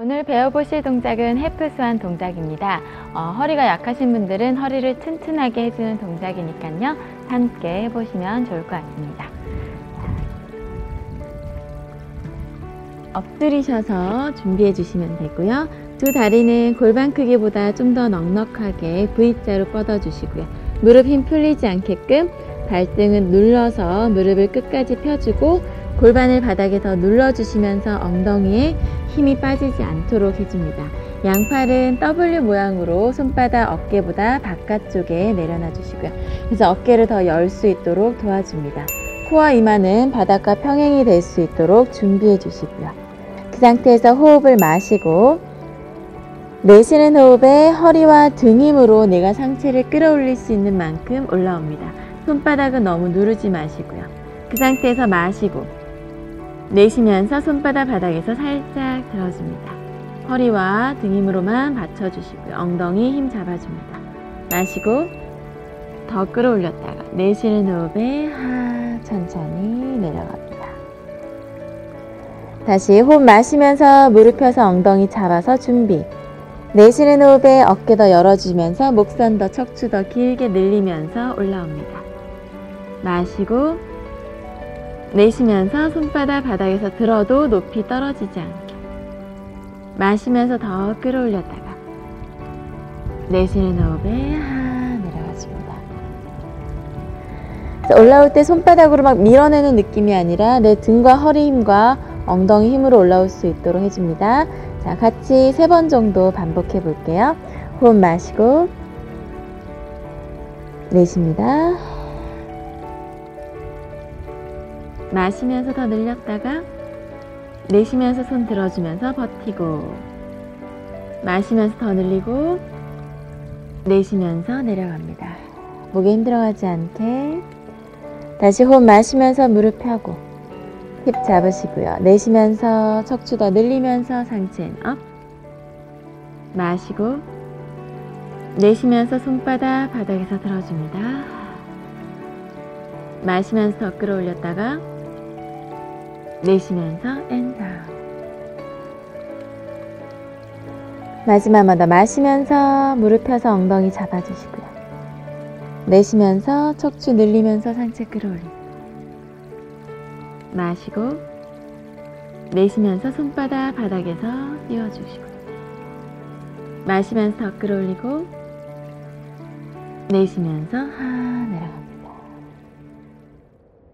오늘 배워보실 동작은 해프스완 동작입니다. 허리가 약하신 분들은 허리를 튼튼하게 해주는 동작이니까요. 함께 해보시면 좋을 것 같습니다. 엎드리셔서 준비해 주시면 되고요. 두 다리는 골반 크기보다 좀 더 넉넉하게 V자로 뻗어주시고요. 무릎 힘 풀리지 않게끔 발등은 눌러서 무릎을 끝까지 펴주고 골반을 바닥에 더 눌러주시면서 엉덩이에 힘이 빠지지 않도록 해줍니다. 양팔은 W 모양으로 손바닥 어깨보다 바깥쪽에 내려놔 주시고요. 그래서 어깨를 더 열 수 있도록 도와줍니다. 코와 이마는 바닥과 평행이 될 수 있도록 준비해 주시고요. 그 상태에서 호흡을 마시고 내쉬는 호흡에 허리와 등 힘으로 내가 상체를 끌어올릴 수 있는 만큼 올라옵니다. 손바닥은 너무 누르지 마시고요. 그 상태에서 마시고 내쉬면서 손바닥 바닥에서 살짝 들어줍니다. 허리와 등 힘으로만 받쳐주시고요. 엉덩이 힘 잡아줍니다. 마시고 더 끌어올렸다가 내쉬는 호흡에 천천히 내려갑니다. 다시 호흡 마시면서 무릎 펴서 엉덩이 잡아서 준비. 내쉬는 호흡에 어깨 더 열어주면서 목선 더 척추 더 길게 늘리면서 올라옵니다. 마시고 내쉬면서 손바닥 바닥에서 들어도 높이 떨어지지 않게 마시면서 더 끌어올렸다가 내쉬는 호흡에 내려가줍니다. 올라올 때 손바닥으로 막 밀어내는 느낌이 아니라 내 등과 허리 힘과 엉덩이 힘으로 올라올 수 있도록 해줍니다. 자, 같이 3번 정도 반복해 볼게요. 호흡 마시고 내쉽니다. 마시면서 더 늘렸다가 내쉬면서 손 들어주면서 버티고 마시면서 더 늘리고 내쉬면서 내려갑니다. 목에 힘들어가지 않게 다시 호흡 마시면서 무릎 펴고 힙 잡으시고요. 내쉬면서 척추 더 늘리면서 상체는 업 마시고 내쉬면서 손바닥 바닥에서 들어줍니다. 마시면서 더 끌어올렸다가 내쉬면서 엔다. 마지막 한번 더 마시면서 무릎 펴서 엉덩이 잡아주시고요. 내쉬면서 척추 늘리면서 상체 끌어올리고 마시고 내쉬면서 손바닥 바닥에서 띄워주시고 마시면서 더 끌어올리고 내쉬면서 내려갑니다.